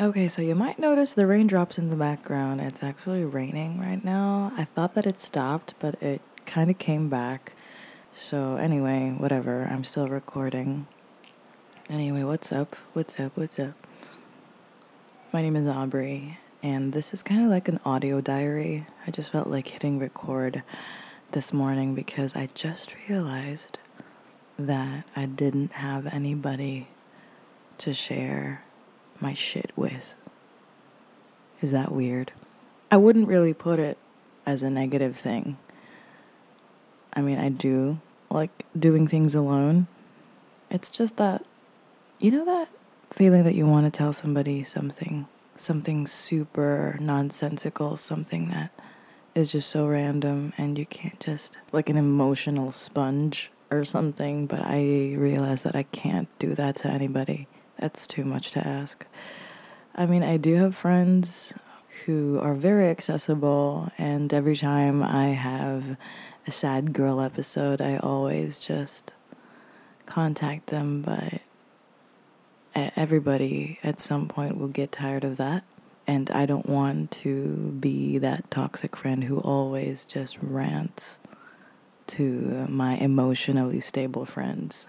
Okay, so you might notice the raindrops in the background. It's actually raining right now. I thought that it stopped, but it kind of came back. So anyway, whatever. I'm still recording. Anyway, what's up? My name is Aubrey, and this is kind of like an audio diary. I just felt like hitting record this morning because I just realized that I didn't have anybody to share my shit with. Is that weird? I wouldn't really put it as a negative thing. I mean, I do like doing things alone. It's just that, you know that feeling that you want to tell somebody something super nonsensical, something that is just so random and you can't just, like an emotional sponge or something, but I realized that I can't do that to anybody. That's too much to ask. I mean, I do have friends who are very accessible, and every time I have a sad girl episode, I always just contact them, but everybody at some point will get tired of that, and I don't want to be that toxic friend who always just rants to my emotionally stable friends,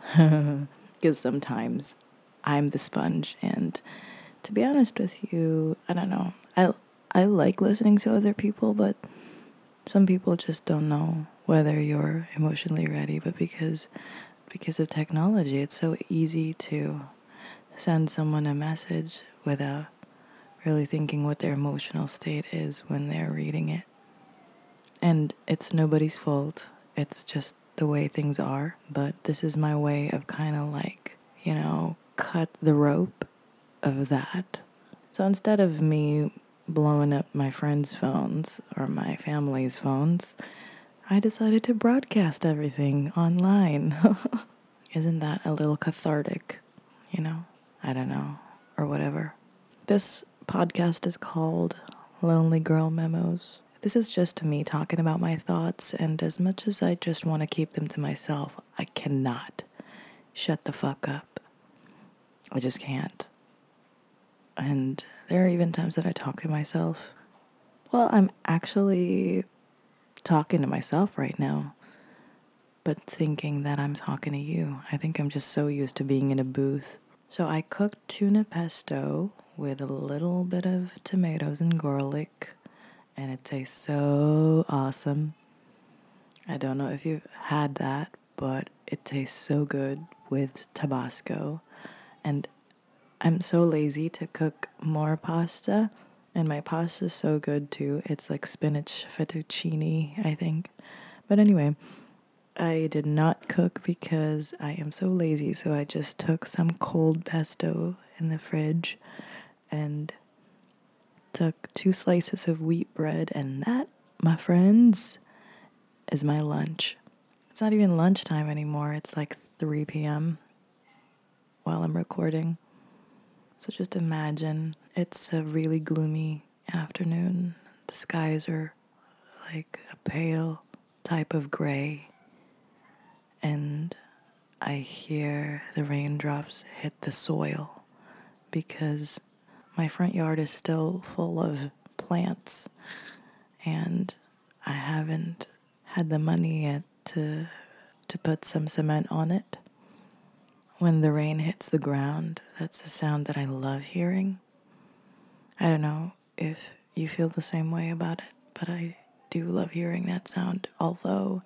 because sometimes I'm the sponge, and to be honest with you, I don't know. I like listening to other people, but some people just don't know whether you're emotionally ready. But because of technology, it's so easy to send someone a message without really thinking what their emotional state is when they're reading it. And it's nobody's fault. It's just the way things are. But this is my way of kind of like, you know, cut the rope of that. So instead of me blowing up my friends' phones or my family's phones, I decided to broadcast everything online. Isn't that a little cathartic, you know? I don't know, or whatever. This podcast is called Lonely Girl Memos. This is just me talking about my thoughts, and as much as I just want to keep them to myself, I cannot shut the fuck up. I just can't. And there are even times that I talk to myself. Well, I'm actually talking to myself right now, but thinking that I'm talking to you. I think I'm just so used to being in a booth. So I cooked tuna pesto with a little bit of tomatoes and garlic, and it tastes so awesome. I don't know if you've had that, but it tastes so good with Tabasco. And I'm so lazy to cook more pasta, and my pasta is so good too. It's like spinach fettuccine, I think. But anyway, I did not cook because I am so lazy, so I just took some cold pesto in the fridge and took 2 slices of wheat bread, and that, my friends, is my lunch. It's not even lunchtime anymore. It's like 3 p.m. while I'm recording. So just imagine it's a really gloomy afternoon. The skies are like a pale type of gray. And I hear the raindrops hit the soil because my front yard is still full of plants. And I haven't had the money yet to put some cement on it. When the rain hits the ground, that's a sound that I love hearing. I don't know if you feel the same way about it, but I do love hearing that sound. Although,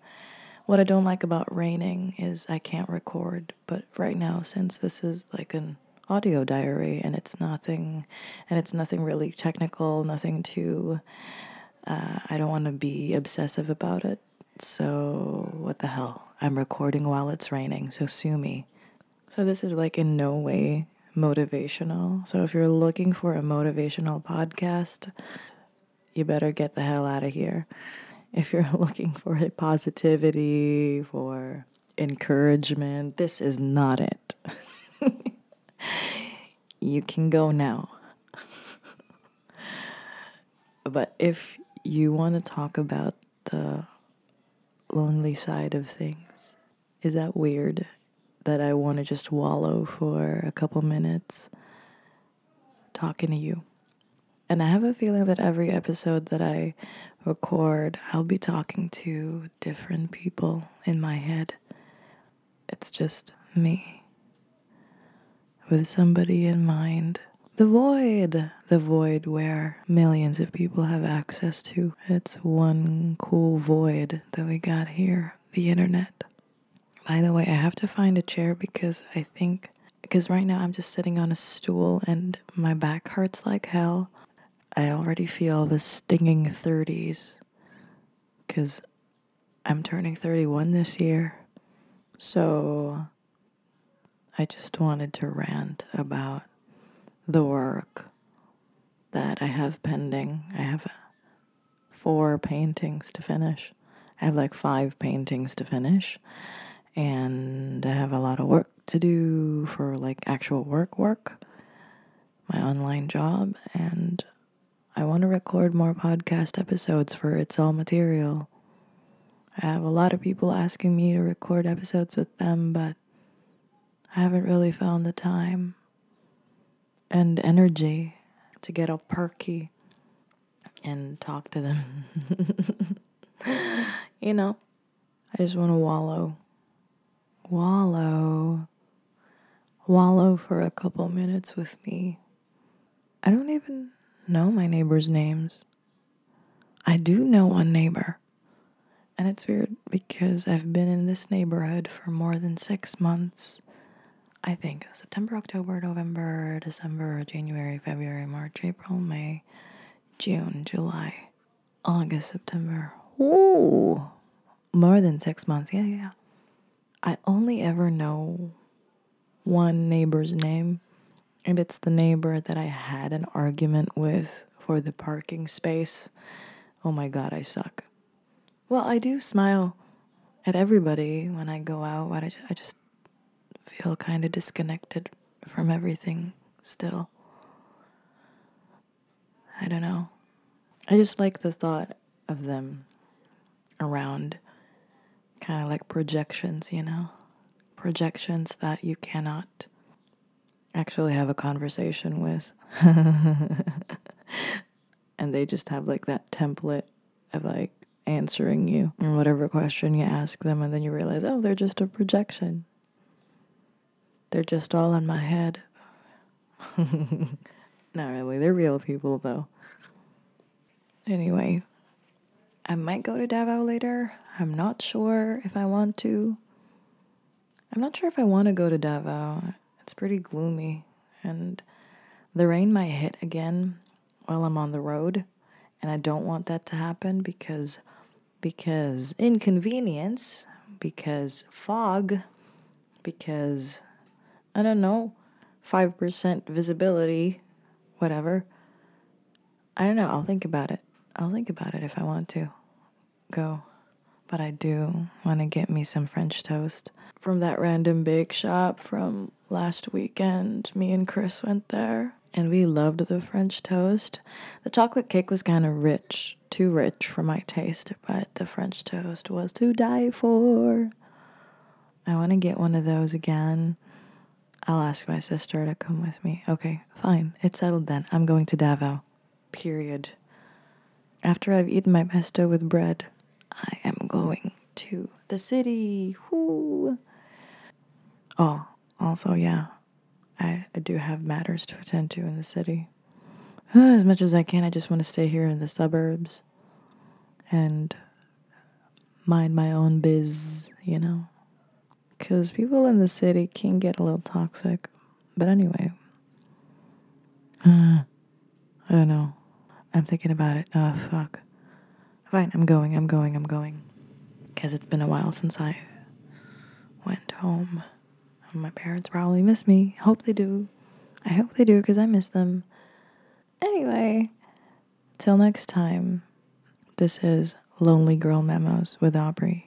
what I don't like about raining is I can't record. But right now, since this is like an audio diary and it's nothing really technical, nothing too, I don't want to be obsessive about it. So what the hell? I'm recording while it's raining, so sue me. So this is like in no way motivational. So if you're looking for a motivational podcast, you better get the hell out of here. If you're looking for a positivity, for encouragement, this is not it. You can go now. But if you want to talk about the lonely side of things, is that weird? That I want to just wallow for a couple minutes. talking to you. And I have a feeling that every episode that I record, I'll be talking to different people in my head. It's just me with somebody in mind. The void where millions of people have access to. It's one cool void that we got here, the internet. By the way, I have to find a chair because right now I'm just sitting on a stool and my back hurts like hell. I already feel the stinging 30s because I'm turning 31 this year. So I just wanted to rant about the work that I have pending. I have 4 paintings to finish. I have 5 paintings to finish. And I have a lot of work to do for actual work, my online job. And I want to record more podcast episodes for It's All Material. I have a lot of people asking me to record episodes with them, but I haven't really found the time and energy to get all perky and talk to them. I just want to wallow for a couple minutes with me. I don't even know my neighbors' names. I do know one neighbor, and it's weird because I've been in this neighborhood for more than 6 months. I think September, October, November, December, January, February, March, April, May, June, July, August, September. Ooh, more than 6 months. Yeah. I only ever know one neighbor's name, and it's the neighbor that I had an argument with for the parking space. Oh my God, I suck. Well, I do smile at everybody when I go out, but I just feel kind of disconnected from everything still. I don't know. I just like the thought of them around, kind of like projections, projections that you cannot actually have a conversation with. And they just have that template of answering you and whatever question you ask them, and then you realize, oh, they're just a projection. They're just all in my head. Not really. They're real people, though. Anyway, I might go to Davao later. I'm not sure if I want to. I'm not sure if I want to go to Davao. It's pretty gloomy. And the rain might hit again while I'm on the road. And I don't want that to happen because inconvenience, because fog, because... I don't know, 5% visibility, whatever. I don't know, I'll think about it if I want to go. But I do want to get me some French toast from that random bake shop from last weekend. Me and Chris went there, and we loved the French toast. The chocolate cake was kind of rich, too rich for my taste, but the French toast was to die for. I want to get one of those again. I'll ask my sister to come with me. Okay, fine. It's settled then. I'm going to Davao. Period. After I've eaten my pesto with bread, I am going to the city. Woo! Oh, also, yeah. I do have matters to attend to in the city. As much as I can, I just want to stay here in the suburbs and mind my own biz, Because people in the city can get a little toxic. But anyway. I don't know. I'm thinking about it. Oh, fuck. Fine, I'm going. Because it's been a while since I went home. My parents probably miss me. I hope they do, because I miss them. Anyway. Till next time. This is Lonely Girl Memos with Aubrey.